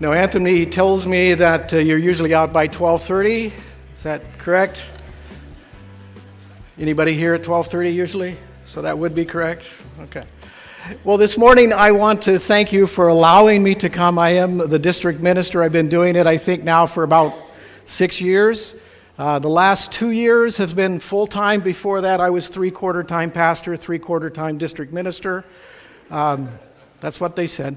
Now, Anthony tells me that you're usually out by 12:30. Is that correct? Anybody here at 12:30 usually? So that would be correct. Okay. Well, this morning I want to thank you for allowing me to come. I am the district minister. I've been doing it, I think, now for about 6 years. The last 2 years have been full-time. Before that, I was three-quarter time pastor, three-quarter time district minister. That's what they said.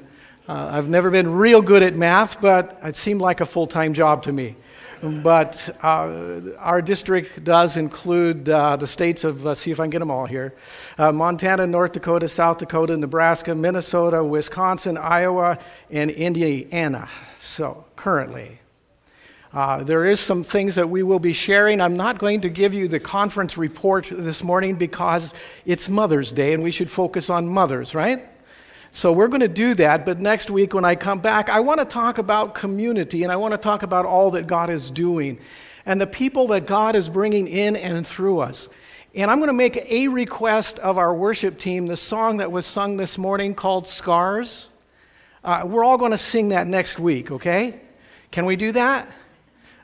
I've never been real good at math, but it seemed like a full-time job to me. But our district does include the states of, see if I can get them all here, Montana, North Dakota, South Dakota, Nebraska, Minnesota, Wisconsin, Iowa, and Indiana. So currently. There is some things that we will be sharing. I'm not going to give you the conference report this morning because it's Mother's Day and we should focus on mothers, right? So we're going to do that, but next week when I come back, I want to talk about community and I want to talk about all that God is doing and the people that God is bringing in and through us. And I'm going to make a request of our worship team, the song that was sung this morning called Scars. We're all going to sing that next week, okay? Can we do that?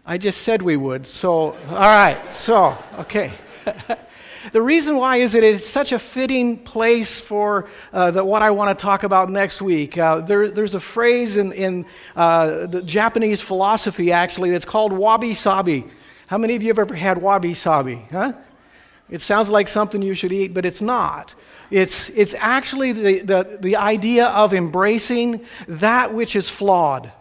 I just said we would, so, all right, so, okay. The reason why is that it's such a fitting place for what I want to talk about next week. There's a phrase in the Japanese philosophy, actually, that's called wabi-sabi. How many of you have ever had wabi-sabi, huh? It sounds like something you should eat, but it's not. It's actually the idea of embracing that which is flawed.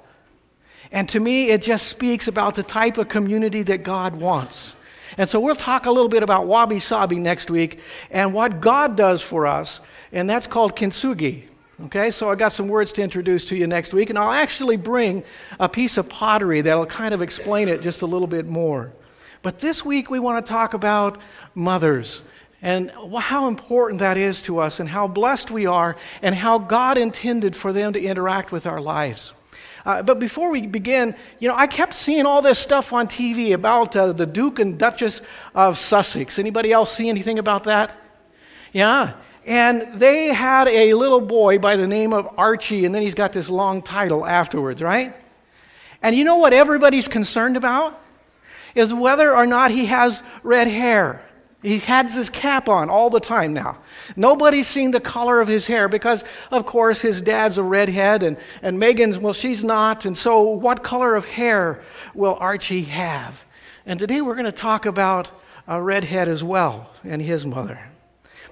And to me, it just speaks about the type of community that God wants. And so we'll talk a little bit about wabi-sabi next week and what God does for us, and that's called kintsugi. Okay, so I got some words to introduce to you next week, and I'll actually bring a piece of pottery that'll kind of explain it just a little bit more. But this week we want to talk about mothers and how important that is to us and how blessed we are and how God intended for them to interact with our lives. But before we begin, you know, I kept seeing all this stuff on TV about the Duke and Duchess of Sussex. Anybody else see anything about that? Yeah. And they had a little boy by the name of Archie, and then he's got this long title afterwards, right? And you know what everybody's concerned about? Is whether or not he has red hair. He has his cap on all the time now. Nobody's seen the color of his hair because, of course, his dad's a redhead and Megan's, well, she's not. And so what color of hair will Archie have? And today we're going to talk about a redhead as well and his mother.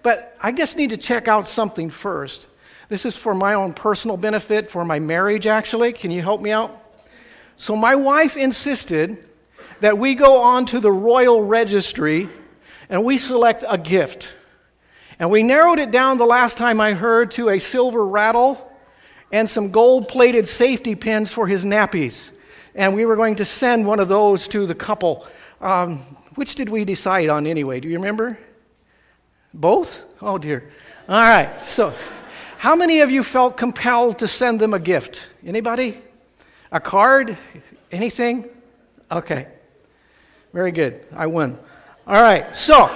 But I just need to check out something first. This is for my own personal benefit, for my marriage, actually. Can you help me out? So my wife insisted that we go on to the Royal Registry and we select a gift. And we narrowed it down the last time I heard to a silver rattle and some gold-plated safety pins for his nappies. And we were going to send one of those to the couple. Which did we decide on anyway? Do you remember? Both? Oh, dear. All right. So how many of you felt compelled to send them a gift? Anybody? A card? Anything? Okay. Very good. I won. All right, so,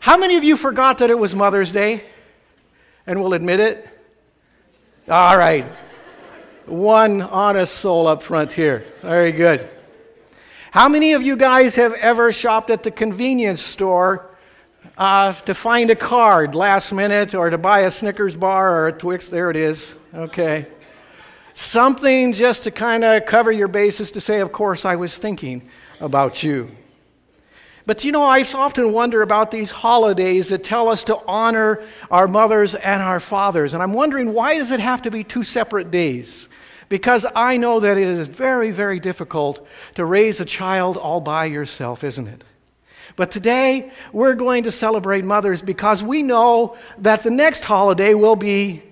how many of you forgot that it was Mother's Day and will admit it? All right, one honest soul up front here. Very good. How many of you guys have ever shopped at the convenience store to find a card last minute or to buy a Snickers bar or a Twix? There it is. Okay. Something just to kind of cover your bases to say, of course, I was thinking about you. But you know, I often wonder about these holidays that tell us to honor our mothers and our fathers. And I'm wondering, why does it have to be two separate days? Because I know that it is very, very difficult to raise a child all by yourself, isn't it? But today, we're going to celebrate mothers because we know that the next holiday will be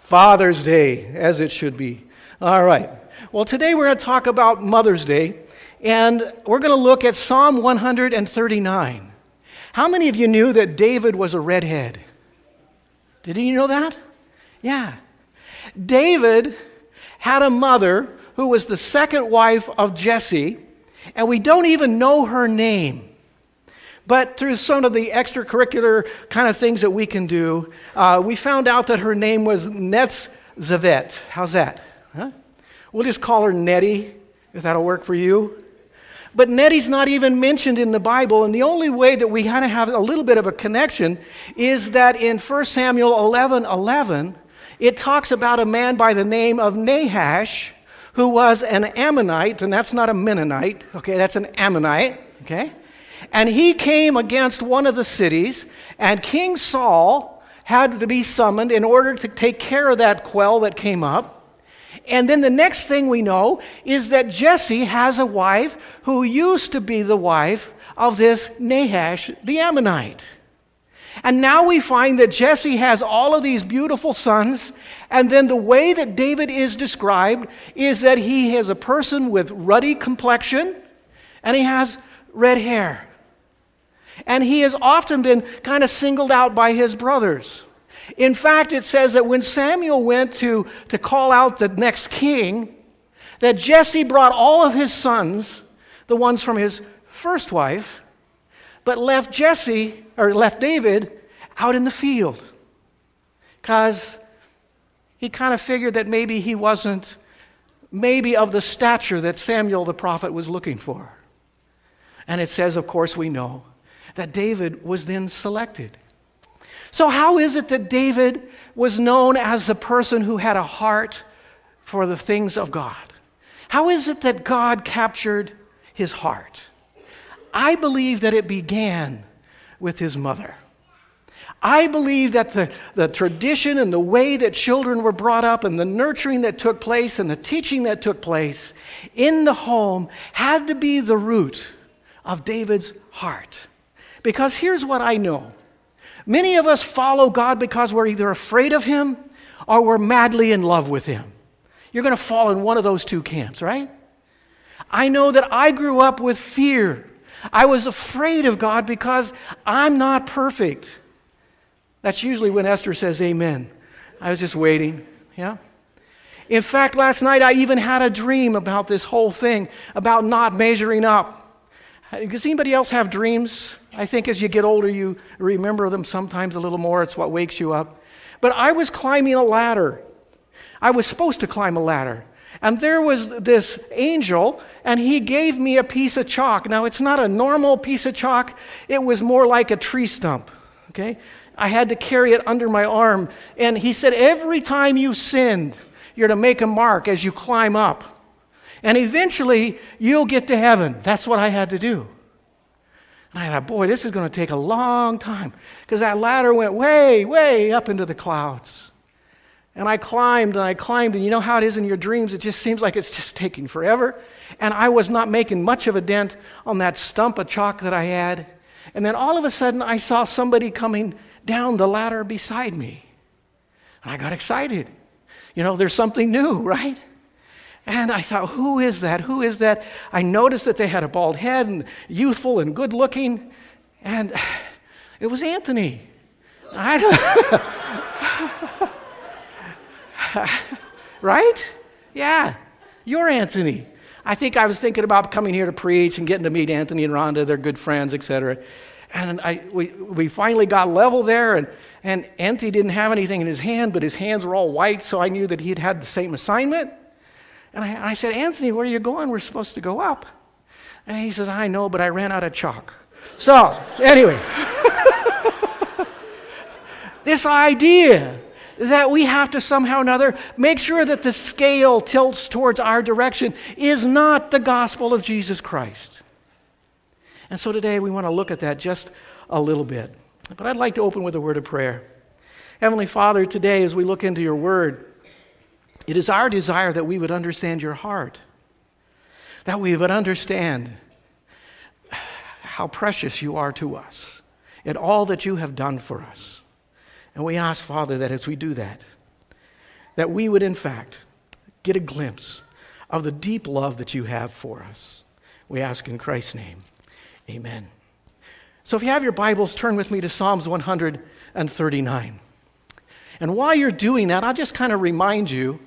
Father's Day, as it should be. All right. Well, today we're going to talk about Mother's Day, and we're going to look at Psalm 139. How many of you knew that David was a redhead? Didn't you know that? Yeah. David had a mother who was the second wife of Jesse, and we don't even know her name. But through some of the extracurricular kind of things that we can do, we found out that her name was Nitzevet. Nitzevet. How's that? Huh? We'll just call her Nettie, if that'll work for you. But Nettie's not even mentioned in the Bible, and the only way that we kind of have a little bit of a connection is that in 1 Samuel 11:11, it talks about a man by the name of Nahash, who was an Ammonite, and that's not a Mennonite, okay, that's an Ammonite, okay? And he came against one of the cities, and King Saul had to be summoned in order to take care of that quail that came up. And then the next thing we know is that Jesse has a wife who used to be the wife of this Nahash, the Ammonite. And now we find that Jesse has all of these beautiful sons, and then the way that David is described is that he is a person with ruddy complexion, and he has red hair. And he has often been kind of singled out by his brothers. In fact, it says that when Samuel went to call out the next king, that Jesse brought all of his sons, the ones from his first wife, but left David out in the field, because he kind of figured that maybe he wasn't of the stature that Samuel the prophet was looking for. And it says, of course, we know that David was then selected. So how is it that David was known as the person who had a heart for the things of God? How is it that God captured his heart? I believe that it began with his mother. I believe that the tradition and the way that children were brought up and the nurturing that took place and the teaching that took place in the home had to be the root of David's heart. Because here's what I know. Many of us follow God because we're either afraid of him or we're madly in love with him. You're going to fall in one of those two camps, right? I know that I grew up with fear. I was afraid of God because I'm not perfect. That's usually when Esther says amen. I was just waiting, yeah? In fact, last night I even had a dream about this whole thing, about not measuring up. Does anybody else have dreams? I think as you get older, you remember them sometimes a little more. It's what wakes you up. But I was climbing a ladder. I was supposed to climb a ladder. And there was this angel, and he gave me a piece of chalk. Now, it's not a normal piece of chalk. It was more like a tree stump, okay? I had to carry it under my arm. And he said, every time you sin, you're to make a mark as you climb up. And eventually, you'll get to heaven. That's what I had to do. And I thought, boy, this is going to take a long time, because that ladder went way, way up into the clouds. And I climbed, and you know how it is in your dreams? It just seems like it's just taking forever. And I was not making much of a dent on that stump of chalk that I had. And then all of a sudden, I saw somebody coming down the ladder beside me. And I got excited. You know, there's something new, right? And I thought, who is that? Who is that? I noticed that they had a bald head and youthful and good looking. And it was Anthony. Right? Yeah, you're Anthony. I think I was thinking about coming here to preach and getting to meet Anthony and Rhonda. They're good friends, etc. And we finally got level there, and Anthony didn't have anything in his hand, but his hands were all white, so I knew that he'd had the same assignment. And I said, Anthony, where are you going? We're supposed to go up. And he said, I know, but I ran out of chalk. So, anyway. This idea that we have to somehow or another make sure that the scale tilts towards our direction is not the gospel of Jesus Christ. And so today we want to look at that just a little bit. But I'd like to open with a word of prayer. Heavenly Father, today as we look into your word, it is our desire that we would understand your heart, that we would understand how precious you are to us and all that you have done for us. And we ask, Father, that as we do that we would, in fact, get a glimpse of the deep love that you have for us. We ask in Christ's name, amen. So if you have your Bibles, turn with me to Psalms 139. And while you're doing that, I'll just kind of remind you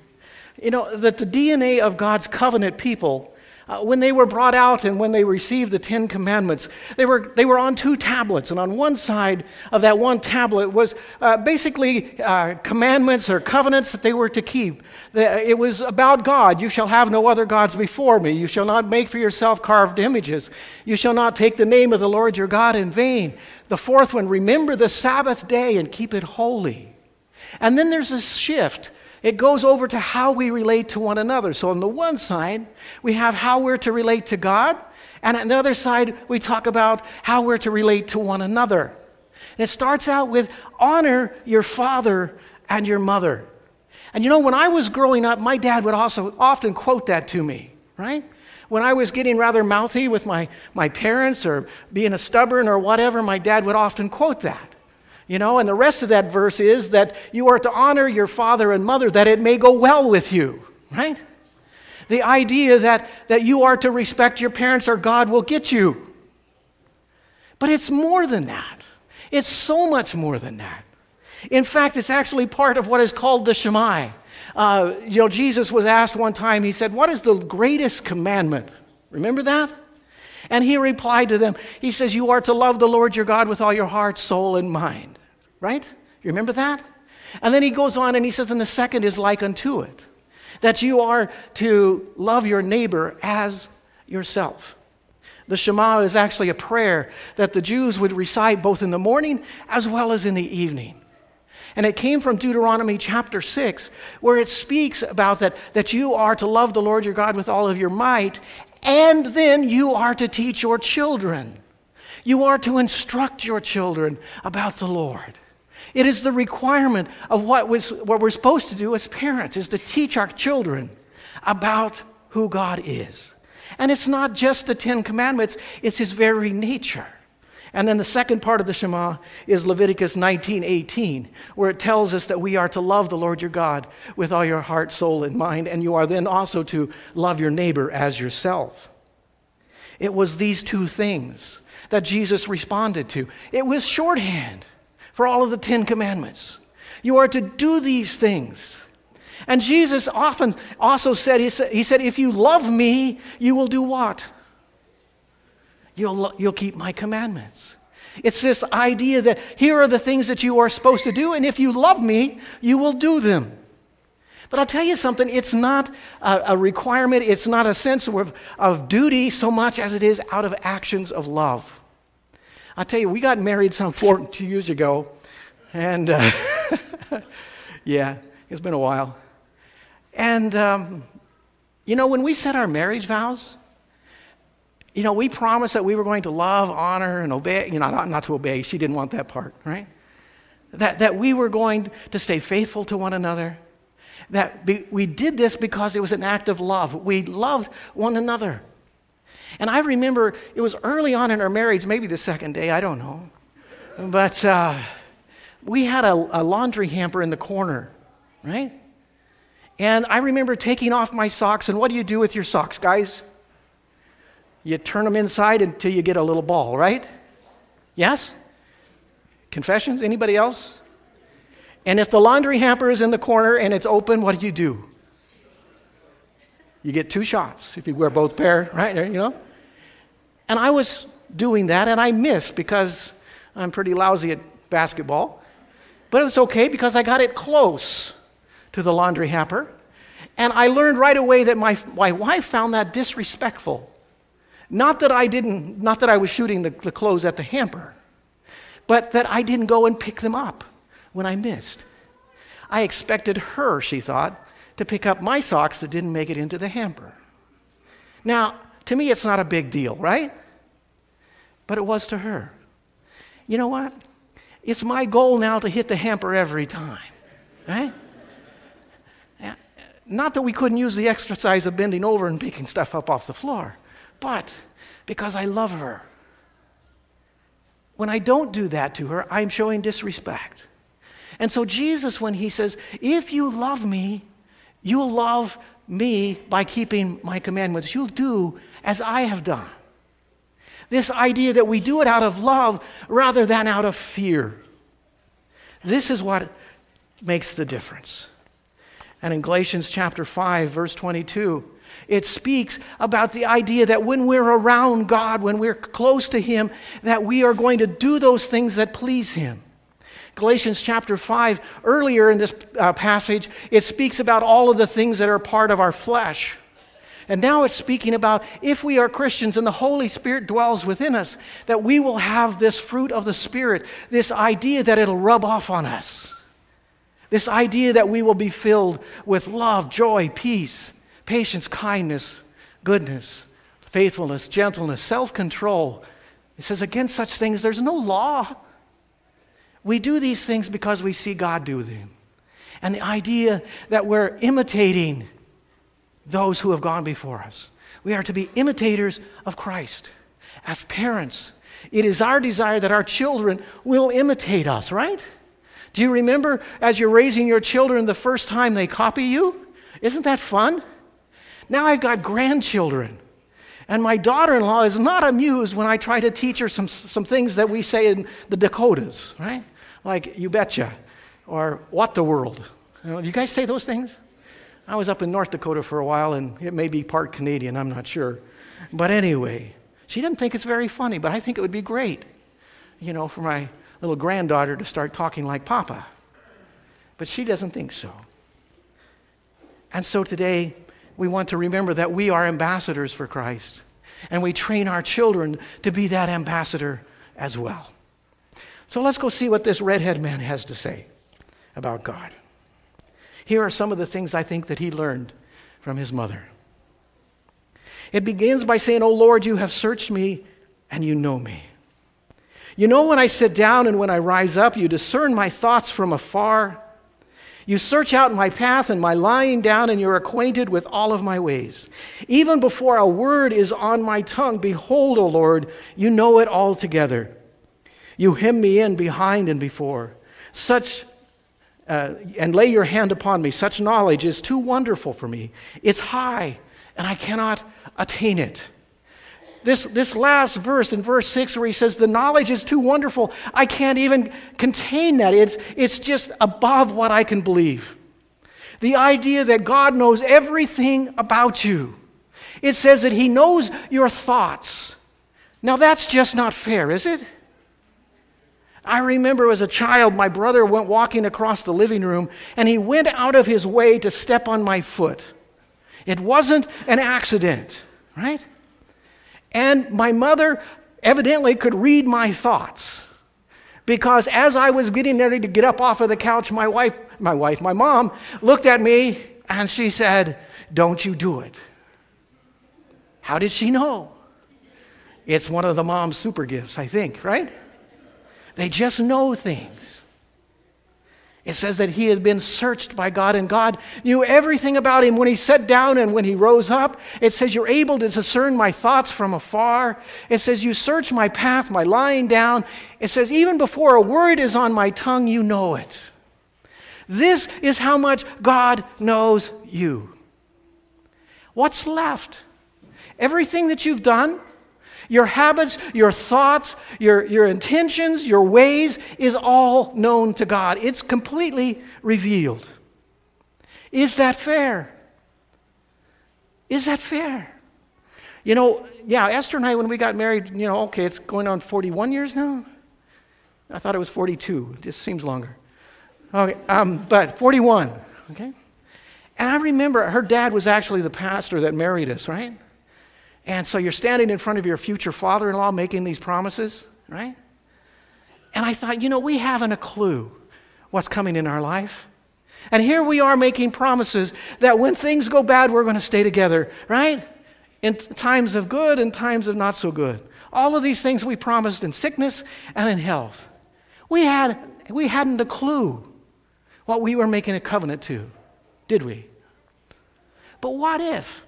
that the DNA of God's covenant people When they were brought out and when they received the Ten Commandments, they were on two tablets, and on one side of that one tablet was basically commandments or covenants that they were to keep. It was about God. You shall have no other gods before me. You shall not make for yourself carved images. You shall not take the name of the Lord your God in vain. The fourth one, remember the Sabbath day and keep it holy. And then there's this shift. It goes over to how we relate to one another. So on the one side, we have how we're to relate to God, and on the other side, we talk about how we're to relate to one another. And it starts out with honor your father and your mother. And you know, when I was growing up, my dad would also often quote that to me, right? When I was getting rather mouthy with my parents or being a stubborn or whatever, my dad would often quote that. You know, and the rest of that verse is that you are to honor your father and mother that it may go well with you, right? The idea that you are to respect your parents or God will get you. But it's more than that. It's so much more than that. In fact, it's actually part of what is called the Shema. Jesus was asked one time, he said, what is the greatest commandment? Remember that? And he replied to them, he says, you are to love the Lord your God with all your heart, soul, and mind. Right? You remember that? And then he goes on and he says, and the second is like unto it, that you are to love your neighbor as yourself. The Shema is actually a prayer that the Jews would recite both in the morning as well as in the evening. And it came from Deuteronomy chapter 6, where it speaks about that you are to love the Lord your God with all of your might, and then you are to teach your children. You are to instruct your children about the Lord. It is the requirement of what we're supposed to do as parents, is to teach our children about who God is. And it's not just the Ten Commandments, it's His very nature. And then the second part of the Shema is Leviticus 19:18, where it tells us that we are to love the Lord your God with all your heart, soul, and mind, and you are then also to love your neighbor as yourself. It was these two things that Jesus responded to. It was shorthand for all of the Ten Commandments. You are to do these things. And Jesus often also said, he said, if you love me, you will do what? You'll keep my commandments. It's this idea that here are the things that you are supposed to do, and if you love me, you will do them. But I'll tell you something, it's not a requirement, it's not a sense of duty so much as it is out of actions of love. I'll tell you, we got married some 42 years ago, and yeah, it's been a while. And, when we set our marriage vows, we promised that we were going to love, honor, and obey. Not to obey. She didn't want that part, right? That we were going to stay faithful to one another. We did this because it was an act of love. We loved one another. And I remember it was early on in our marriage, maybe the second day, I don't know. But we had a laundry hamper in the corner, right? And I remember taking off my socks. And what do you do with your socks, guys? You turn them inside until you get a little ball, right? Yes? Confessions? Anybody else? And if the laundry hamper is in the corner and it's open, what do? You get two shots if you wear both pair, right? And I was doing that, and I missed because I'm pretty lousy at basketball. But it was okay because I got it close to the laundry hamper. And I learned right away that my wife found that disrespectful. Not that I was shooting the clothes at the hamper, but that I didn't go and pick them up when I missed. I expected her, she thought, to pick up my socks that didn't make it into the hamper. Now, to me, it's not a big deal, right? But it was to her. You know what? It's my goal now to hit the hamper every time, right? Not that we couldn't use the exercise of bending over and picking stuff up off the floor, but because I love her. When I don't do that to her, I'm showing disrespect. And so Jesus, when he says, if you love me, you'll love me by keeping my commandments. You'll do as I have done. This idea that we do it out of love rather than out of fear. This is what makes the difference. And in Galatians chapter 5, verse 22, It speaks about the idea that when we're around God, when we're close to Him, that we are going to do those things that please Him. Galatians chapter 5, earlier in this passage, it speaks about all of the things that are part of our flesh. And now it's speaking about if we are Christians and the Holy Spirit dwells within us, that we will have this fruit of the Spirit, this idea that it'll rub off on us. This idea that we will be filled with love, joy, peace, patience, kindness, goodness, faithfulness, gentleness, self-control. It says, against such things there's no law. We do these things because we see God do them. And the idea that we're imitating those who have gone before us. We are to be imitators of Christ. As parents, it is our desire that our children will imitate us, right? Do you remember as you're raising your children the first time they copy you? Isn't that fun? Now I've got grandchildren, and my daughter-in-law is not amused when I try to teach her some things that we say in the Dakotas, right? Like, you betcha, or what the world. Do you guys say those things? I was up in North Dakota for a while, and it may be part Canadian, I'm not sure. But anyway, she didn't think it's very funny, but I think it would be great, you know, for my little granddaughter to start talking like Papa. But she doesn't think so. And so today, we want to remember that we are ambassadors for Christ, and we train our children to be that ambassador as well. So let's go see what this redhead man has to say about God. Here are some of the things I think that he learned from his mother. It begins by saying, "O Lord, you have searched me and you know me. You know when I sit down and when I rise up, you discern my thoughts from afar. You search out my path and my lying down, and you're acquainted with all of my ways. Even before a word is on my tongue, behold, O Lord, you know it all together. You hem me in behind and before. And lay your hand upon me. Such knowledge is too wonderful for me. It's high, and I cannot attain it." This last verse in verse 6 where he says, the knowledge is too wonderful. I can't even contain that. It's just above what I can believe. The idea that God knows everything about you. It says that he knows your thoughts. Now that's just not fair, is it? I remember as a child, my brother went walking across the living room, and he went out of his way to step on my foot. It wasn't an accident, right? And my mother evidently could read my thoughts, because as I was getting ready to get up off of the couch, my mom, looked at me, and she said, "Don't you do it." How did she know? It's one of the mom's super gifts, I think, right? They just know things. It says that he had been searched by God, and God knew everything about him when he sat down and when he rose up. It says, you're able to discern my thoughts from afar. It says, you search my path, my lying down. It says, even before a word is on my tongue, you know it. This is how much God knows you. What's left? Everything that you've done, your habits, your thoughts, your intentions, your ways is all known to God. It's completely revealed. Is that fair? Is that fair? You know, yeah, Esther and I, when we got married, you know, okay, it's going on 41 years now? I thought it was 42. It just seems longer. Okay, but 41, okay? And I remember her dad was actually the pastor that married us, right? And so you're standing in front of your future father-in-law making these promises, right? And I thought, you know, we haven't a clue what's coming in our life. And here we are making promises that when things go bad, we're going to stay together, right? In times of good and times of not so good. All of these things we promised in sickness and in health. We hadn't a clue what we were making a covenant to, did we? But what if?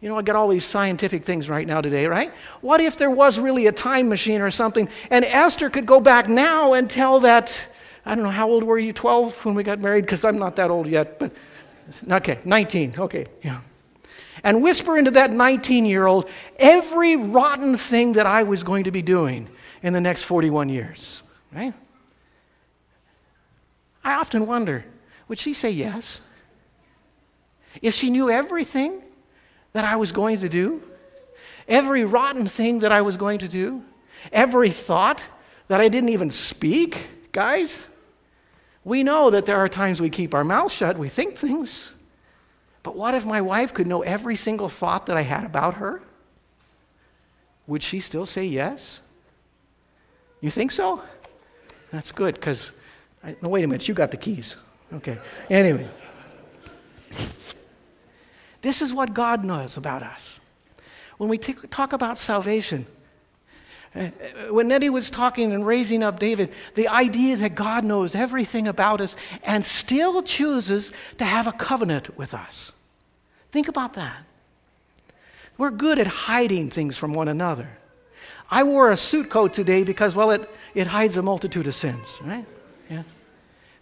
You know, I got all these scientific things right now today, right? What if there was really a time machine or something, and Esther could go back now and tell that, I don't know, how old were you, 12 when we got married? Because I'm not that old yet, but, okay, 19, okay, yeah. And whisper into that 19-year-old every rotten thing that I was going to be doing in the next 41 years, right? I often wonder, would she say yes? If she knew everything that I was going to do, every rotten thing that I was going to do, every thought that I didn't even speak. Guys, we know that there are times we keep our mouth shut, we think things, but what if my wife could know every single thought that I had about her? Would she still say yes? You think so? That's good, because... No, wait a minute, you got the keys. Okay, anyway. This is what God knows about us. When we talk about salvation, when Nettie was talking and raising up David, the idea that God knows everything about us and still chooses to have a covenant with us. Think about that. We're good at hiding things from one another. I wore a suit coat today because, well, it hides a multitude of sins, right? Yeah.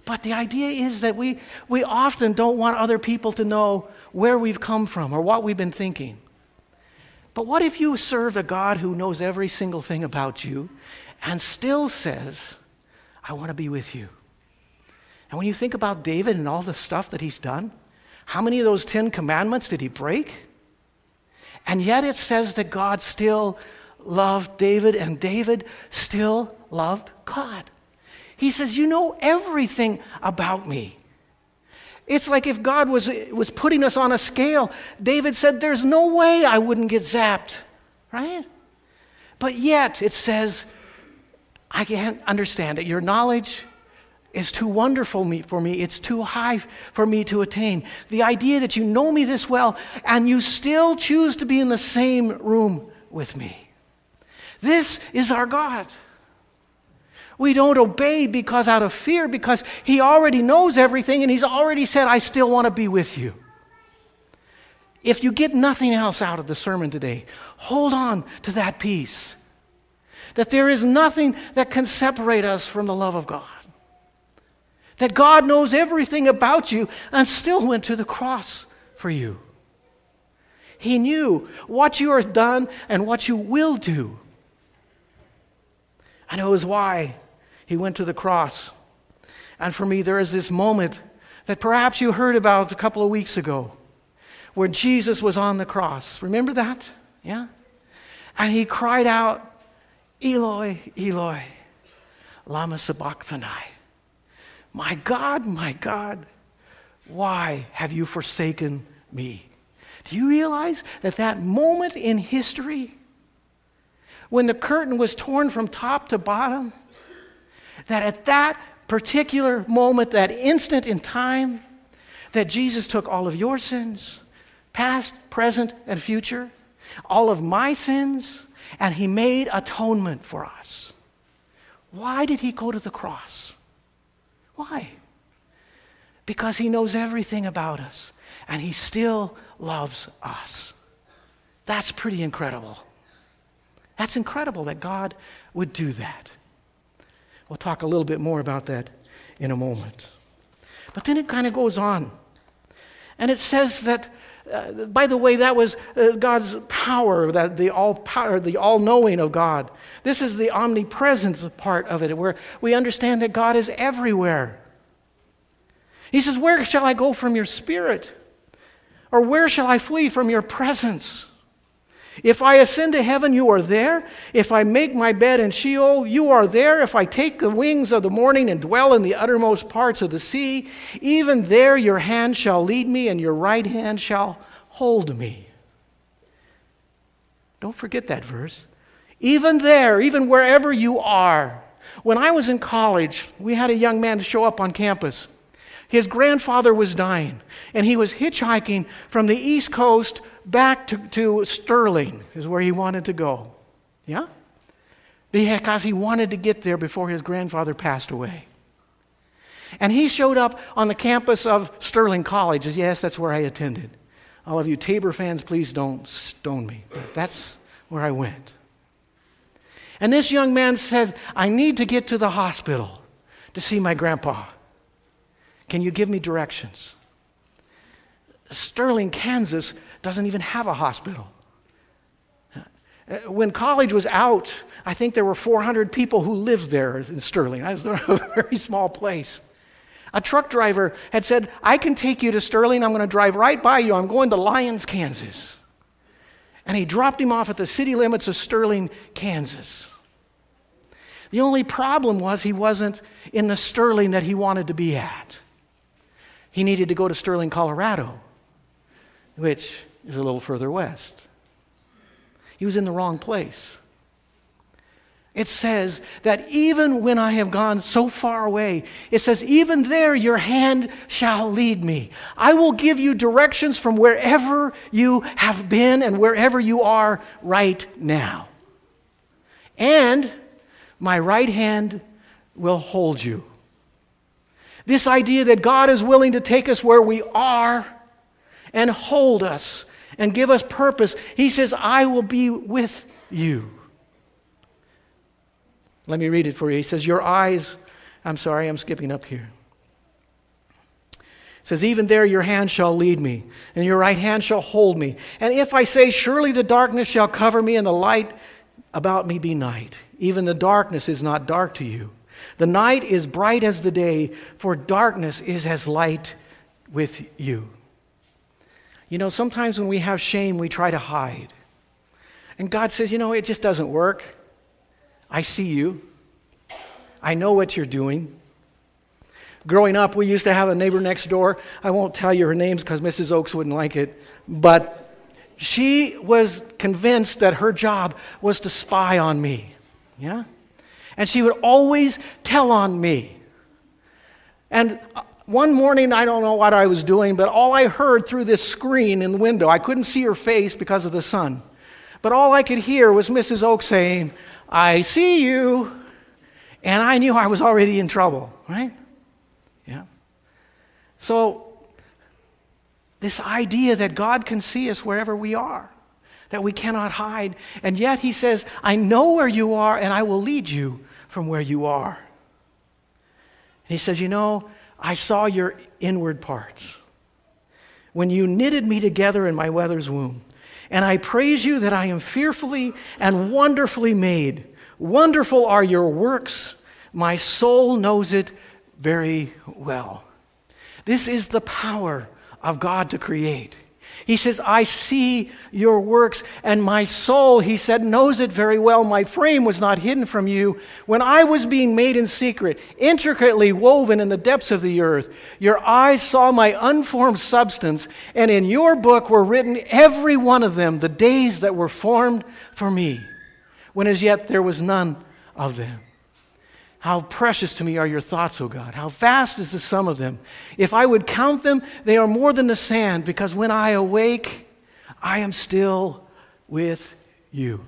But the idea is that we often don't want other people to know where we've come from or what we've been thinking. But what if you served a God who knows every single thing about you and still says, I want to be with you? And when you think about David and all the stuff that he's done, how many of those 10 commandments did he break? And yet it says that God still loved David, and David still loved God. He says, you know everything about me. It's like if God was putting us on a scale, David said, there's no way I wouldn't get zapped, right? But yet it says, I can't understand it. Your knowledge is too wonderful for me. It's too high for me to attain. The idea that you know me this well and you still choose to be in the same room with me. This is our God. We don't obey because out of fear, because he already knows everything and he's already said, I still want to be with you. If you get nothing else out of the sermon today, hold on to that peace, that there is nothing that can separate us from the love of God, that God knows everything about you and still went to the cross for you. He knew what you are done and what you will do. And it was why he went to the cross. And for me, there is this moment that perhaps you heard about a couple of weeks ago where Jesus was on the cross. Remember that? Yeah? And he cried out, Eloi, Eloi, lama sabachthani. My God, why have you forsaken me? Do you realize that that moment in history, when the curtain was torn from top to bottom, that at that particular moment, that instant in time, that Jesus took all of your sins, past, present, and future, all of my sins, and he made atonement for us. Why did he go to the cross? Why? Because he knows everything about us, and he still loves us. That's pretty incredible. That's incredible that God would do that. We'll talk a little bit more about that in a moment. But then it kind of goes on. And it says that, by the way, that was God's power, that the all power, the all-knowing of God. This is the omnipresence part of it, where we understand that God is everywhere. He says, where shall I go from your spirit? Or where shall I flee from your presence? If I ascend to heaven, you are there. If I make my bed in Sheol, you are there. If I take the wings of the morning and dwell in the uttermost parts of the sea, even there your hand shall lead me and your right hand shall hold me. Don't forget that verse. Even there, even wherever you are. When I was in college, we had a young man show up on campus. His grandfather was dying, and he was hitchhiking from the East Coast back to Sterling is where he wanted to go. Yeah? Because he wanted to get there before his grandfather passed away. And he showed up on the campus of Sterling College. Yes, that's where I attended. All of you Tabor fans, please don't stone me. But that's where I went. And this young man said, I need to get to the hospital to see my grandpa. Can you give me directions? Sterling, Kansas doesn't even have a hospital. When college was out, I think there were 400 people who lived there in Sterling. It was a very small place. A truck driver had said, I can take you to Sterling. I'm going to drive right by you. I'm going to Lyons, Kansas. and he dropped him off at the city limits of Sterling, Kansas. The only problem was he wasn't in the Sterling that he wanted to be at. He needed to go to Sterling, Colorado, which is a little further west. He was in the wrong place. It says that even when I have gone so far away, it says, even there your hand shall lead me. I will give you directions from wherever you have been and wherever you are right now. And my right hand will hold you. This idea that God is willing to take us where we are and hold us and give us purpose. He says, I will be with you. Let me read it for you. He says, your eyes, I'm sorry, I'm skipping up here. It says, even there your hand shall lead me, and your right hand shall hold me. And if I say, surely the darkness shall cover me, and the light about me be night. Even the darkness is not dark to you. The night is bright as the day, for darkness is as light with you. You know, sometimes when we have shame, we try to hide. And God says, you know, it just doesn't work. I see you. I know what you're doing. Growing up, we used to have a neighbor next door. I won't tell you her names because Mrs. Oaks wouldn't like it. But she was convinced that her job was to spy on me. Yeah? And she would always tell on me. And one morning, I don't know what I was doing, but all I heard through this screen in the window, I couldn't see her face because of the sun, but all I could hear was Mrs. Oak saying, I see you, and I knew I was already in trouble, right? Yeah. So this idea that God can see us wherever we are, that we cannot hide, and yet he says, I know where you are, and I will lead you from where you are. And he says, you know, I saw your inward parts when you knitted me together in my mother's womb. And I praise you that I am fearfully and wonderfully made. Wonderful are your works. My soul knows it very well. This is the power of God to create. He says, I see your works, and my soul, he said, knows it very well. My frame was not hidden from you. When I was being made in secret, intricately woven in the depths of the earth, your eyes saw my unformed substance, and in your book were written every one of them, the days that were formed for me, when as yet there was none of them. How precious to me are your thoughts, O God. How vast is the sum of them. If I would count them, they are more than the sand, because when I awake, I am still with you.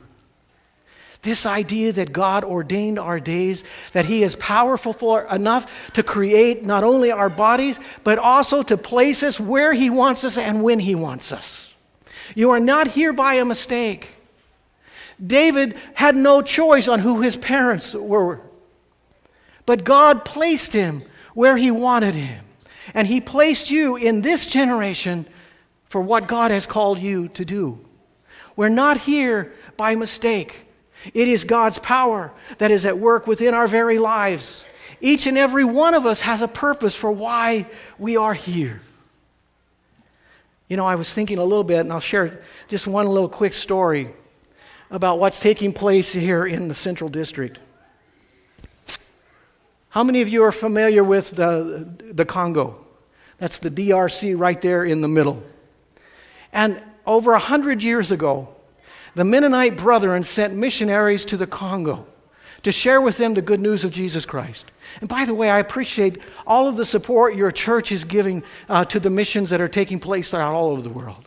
This idea that God ordained our days, that he is powerful enough to create not only our bodies, but also to place us where he wants us and when he wants us. You are not here by a mistake. David had no choice on who his parents were. But God placed him where he wanted him. And he placed you in this generation for what God has called you to do. We're not here by mistake. It is God's power that is at work within our very lives. Each and every one of us has a purpose for why we are here. You know, I was thinking a little bit, and I'll share just one little quick story about what's taking place here in the Central District. How many of you are familiar with the Congo? That's the DRC right there in the middle. And over 100 years ago, the Mennonite Brethren sent missionaries to the Congo to share with them the good news of Jesus Christ. And by the way, I appreciate all of the support your church is giving to the missions that are taking place all over the world.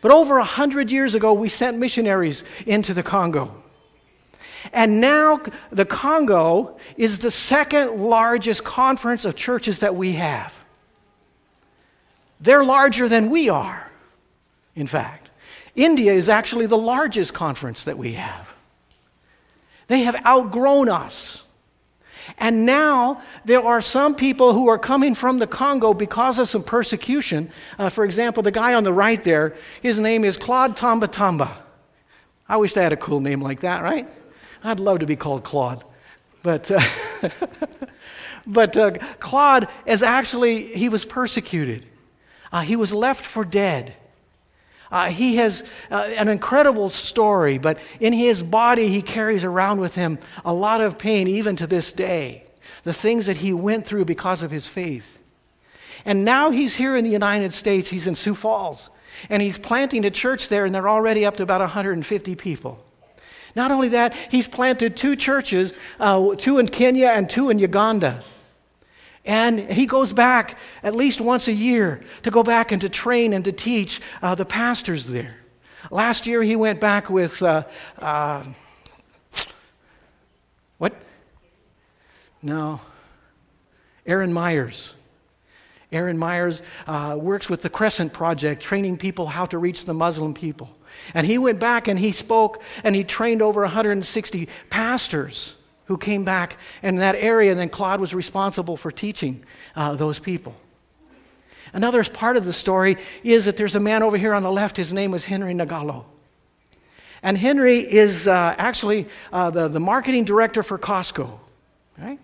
But over 100 years ago, we sent missionaries into the Congo. And now the Congo is the second largest conference of churches that we have. They're larger than we are, in fact. India is actually the largest conference that we have. They have outgrown us. And now there are some people who are coming from the Congo because of some persecution. For example, the guy on the right there, his name is Claude Tambatamba. I wish they had a cool name like that, right? I'd love to be called Claude, but Claude is actually, he was persecuted. He was left for dead. He has an incredible story, but in his body he carries around with him a lot of pain, even to this day. The things that he went through because of his faith. And now he's here in the United States. He's in Sioux Falls. And he's planting a church there, and they're already up to about 150 people. Not only that, he's planted two churches, two in Kenya and two in Uganda. And he goes back at least once a year to go back and to train and to teach the pastors there. Last year he went back with, Aaron Myers. Aaron Myers works with the Crescent Project, training people how to reach the Muslim people. And he went back and he spoke and he trained over 160 pastors who came back in that area, and then Claude was responsible for teaching those people. Another part of the story is that there's a man over here on the left. His name was Henry Nagalo. And Henry is actually the marketing director for Costco, right?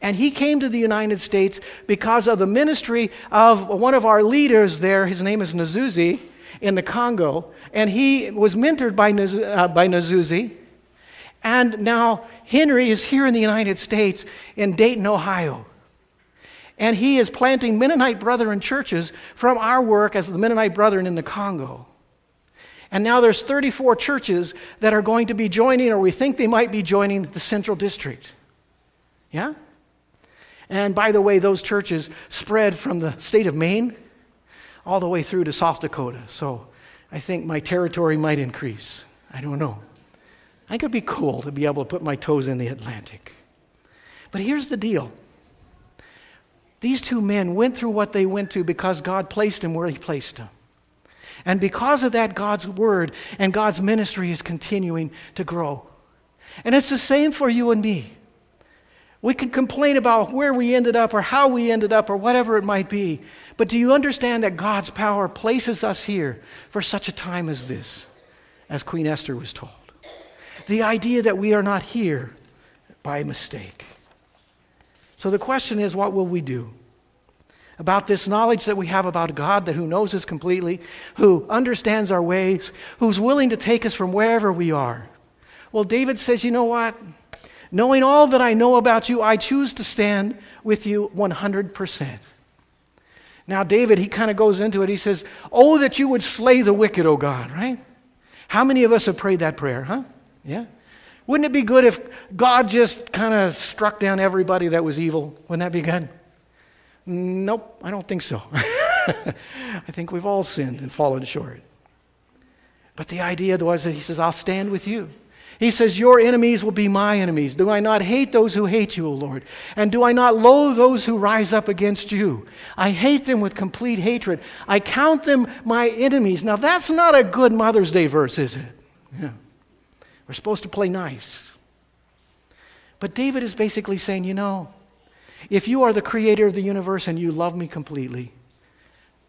And he came to the United States because of the ministry of one of our leaders there. His name is Nzuzi in the Congo. And he was mentored by Nzuzi. And now Henry is here in the United States in Dayton, Ohio. And he is planting Mennonite Brethren churches from our work as the Mennonite Brethren in the Congo. And now there's 34 churches that are going to be joining, or we think they might be joining, the Central District. Yeah? And by the way, those churches spread from the state of Maine all the way through to South Dakota. So I think my territory might increase. I don't know. I think it would be cool to be able to put my toes in the Atlantic. But here's the deal. These two men went through what they went to because God placed them where he placed them. And because of that, God's word and God's ministry is continuing to grow. And it's the same for you and me. We can complain about where we ended up or how we ended up or whatever it might be. But do you understand that God's power places us here for such a time as this, as Queen Esther was told? The idea that we are not here by mistake. So the question is, what will we do about this knowledge that we have about God, that who knows us completely, who understands our ways, who's willing to take us from wherever we are? Well, David says, you know what? Knowing all that I know about you, I choose to stand with you 100%. Now, David, he kind of goes into it. He says, oh, that you would slay the wicked, O God, right? How many of us have prayed that prayer, huh? Yeah? Wouldn't it be good if God just kind of struck down everybody that was evil? Wouldn't that be good? Nope, I don't think so. I think we've all sinned and fallen short. But the idea was that he says, I'll stand with you. He says, your enemies will be my enemies. Do I not hate those who hate you, O Lord? And do I not loathe those who rise up against you? I hate them with complete hatred. I count them my enemies. Now, that's not a good Mother's Day verse, is it? Yeah. We're supposed to play nice. But David is basically saying, you know, if you are the creator of the universe and you love me completely,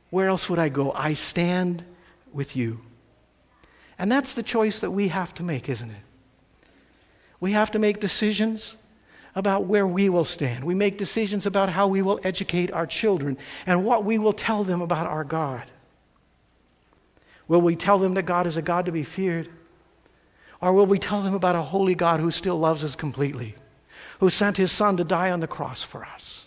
where else would I go? I stand with you. And that's the choice that we have to make, isn't it? We have to make decisions about where we will stand. We make decisions about how we will educate our children and what we will tell them about our God. Will we tell them that God is a God to be feared? Or will we tell them about a holy God who still loves us completely, who sent his son to die on the cross for us?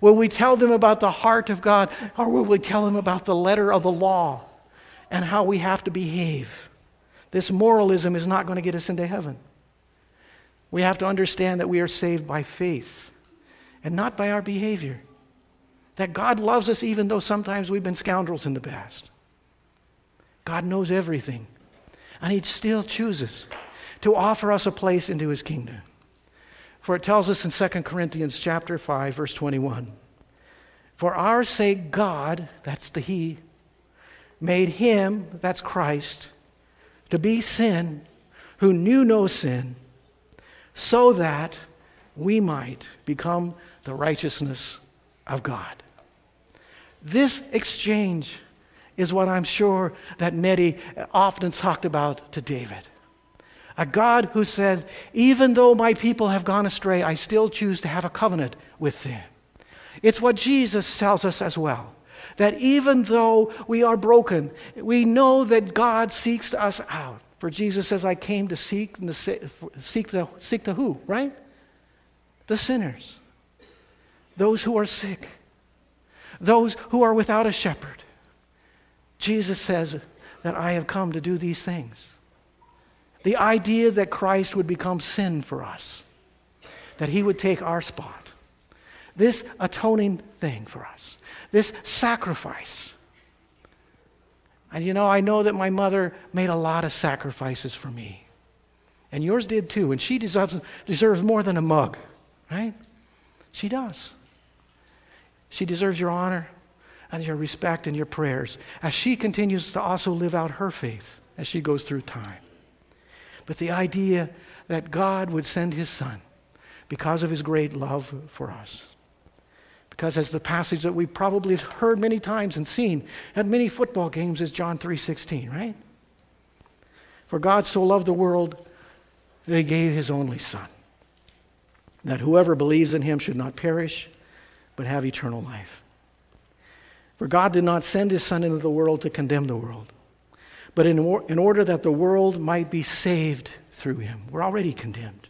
Will we tell them about the heart of God, or will we tell them about the letter of the law and how we have to behave? This moralism is not going to get us into heaven. We have to understand that we are saved by faith and not by our behavior. That God loves us even though sometimes we've been scoundrels in the past. God knows everything. And he still chooses to offer us a place into his kingdom. For it tells us in 2 Corinthians chapter 5, verse 21, for our sake God, that's the he, made him, that's Christ, to be sin who knew no sin, so that we might become the righteousness of God. This exchange is what I'm sure that Nettie often talked about to David. A God who said, even though my people have gone astray, I still choose to have a covenant with them. It's what Jesus tells us as well. that even though we are broken, we know that God seeks us out. For Jesus says, I came to seek and to seek who, right? The sinners, those who are sick, those who are without a shepherd. Jesus says that I have come to do these things. The idea that Christ would become sin for us, that he would take our spot, this atoning thing for us, this sacrifice. And you know, I know that my mother made a lot of sacrifices for me, and yours did too, and she deserves more than a mug, right? She does. She deserves your honor and your respect and your prayers as she continues to also live out her faith as she goes through time. But the idea that God would send his son because of his great love for us. Because as the passage that we probably have heard many times and seen at many football games is John 3:16, right? For God so loved the world that he gave his only son, that whoever believes in him should not perish, but have eternal life. For God did not send his son into the world to condemn the world, but in order that the world might be saved through him. We're already condemned.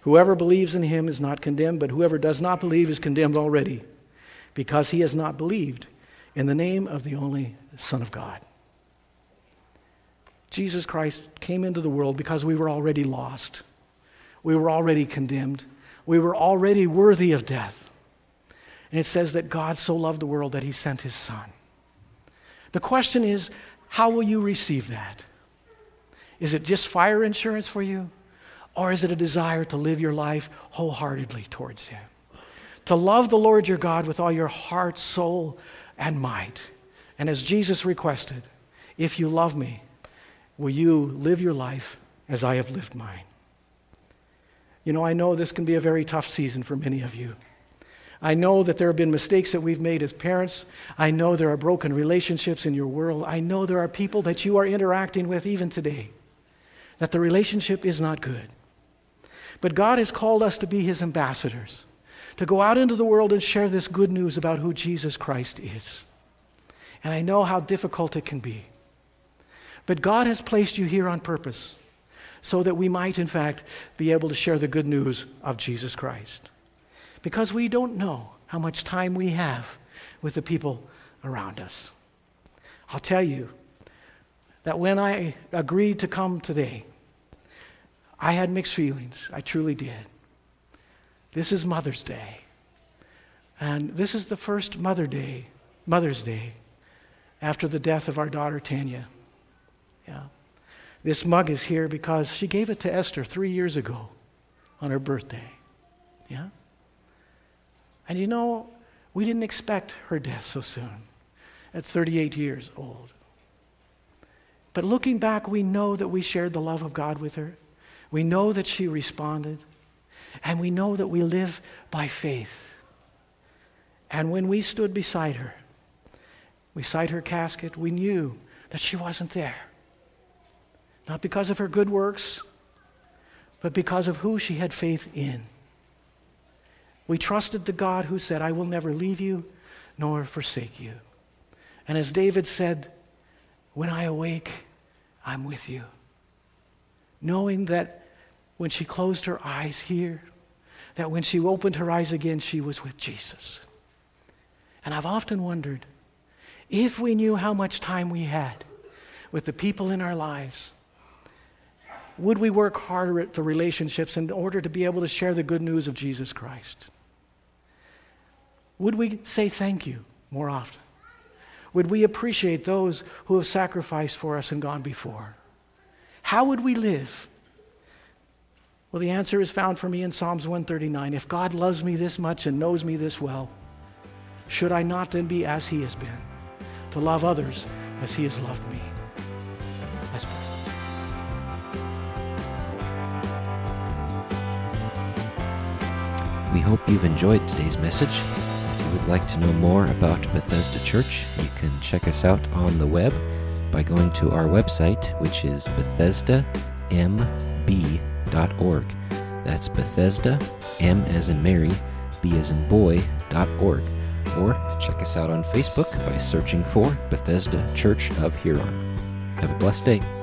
Whoever believes in him is not condemned, but whoever does not believe is condemned already, because he has not believed in the name of the only Son of God. Jesus Christ came into the world because we were already lost. We were already condemned. We were already worthy of death. And it says that God so loved the world that he sent his son. The question is, how will you receive that? Is it just fire insurance for you? Or is it a desire to live your life wholeheartedly towards him? To love the Lord your God with all your heart, soul, and might. And as Jesus requested, if you love me, will you live your life as I have lived mine? You know, I know this can be a very tough season for many of you. I know that there have been mistakes that we've made as parents. I know there are broken relationships in your world. I know there are people that you are interacting with even today, that the relationship is not good. But God has called us to be his ambassadors, to go out into the world and share this good news about who Jesus Christ is. And I know how difficult it can be. But God has placed you here on purpose so that we might, in fact, be able to share the good news of Jesus Christ. Because we don't know how much time we have with the people around us. I'll tell you that when I agreed to come today, I had mixed feelings. I truly did. This is Mother's Day. And this is the first Mother's Day, after the death of our daughter, Tanya. Yeah. This mug is here because she gave it to Esther 3 years ago on her birthday. Yeah. And you know, we didn't expect her death so soon, at 38 years old. But looking back, we know that we shared the love of God with her. We know that she responded. And we know that we live by faith. And when we stood beside her, beside her casket, we knew that she wasn't there. Not because of her good works, but because of who she had faith in. We trusted the God who said, I will never leave you nor forsake you. And as David said, when I awake, I'm with you. Knowing that when she closed her eyes here, that when she opened her eyes again, she was with Jesus. And I've often wondered, if we knew how much time we had with the people in our lives, would we work harder at the relationships in order to be able to share the good news of Jesus Christ? Would we say thank you more often? Would we appreciate those who have sacrificed for us and gone before? How would we live? Well, the answer is found for me in Psalms 139. If God loves me this much and knows me this well, should I not then be as he has been, to love others as he has loved me? Let's pray. We hope you've enjoyed today's message. If you would like to know more about Bethesda Church, you can check us out on the web by going to our website, which is BethesdaMB.org. That's Bethesda, M as in Mary, B as in boy, .org. or check us out on Facebook by searching for Bethesda Church of Huron. Have a blessed day.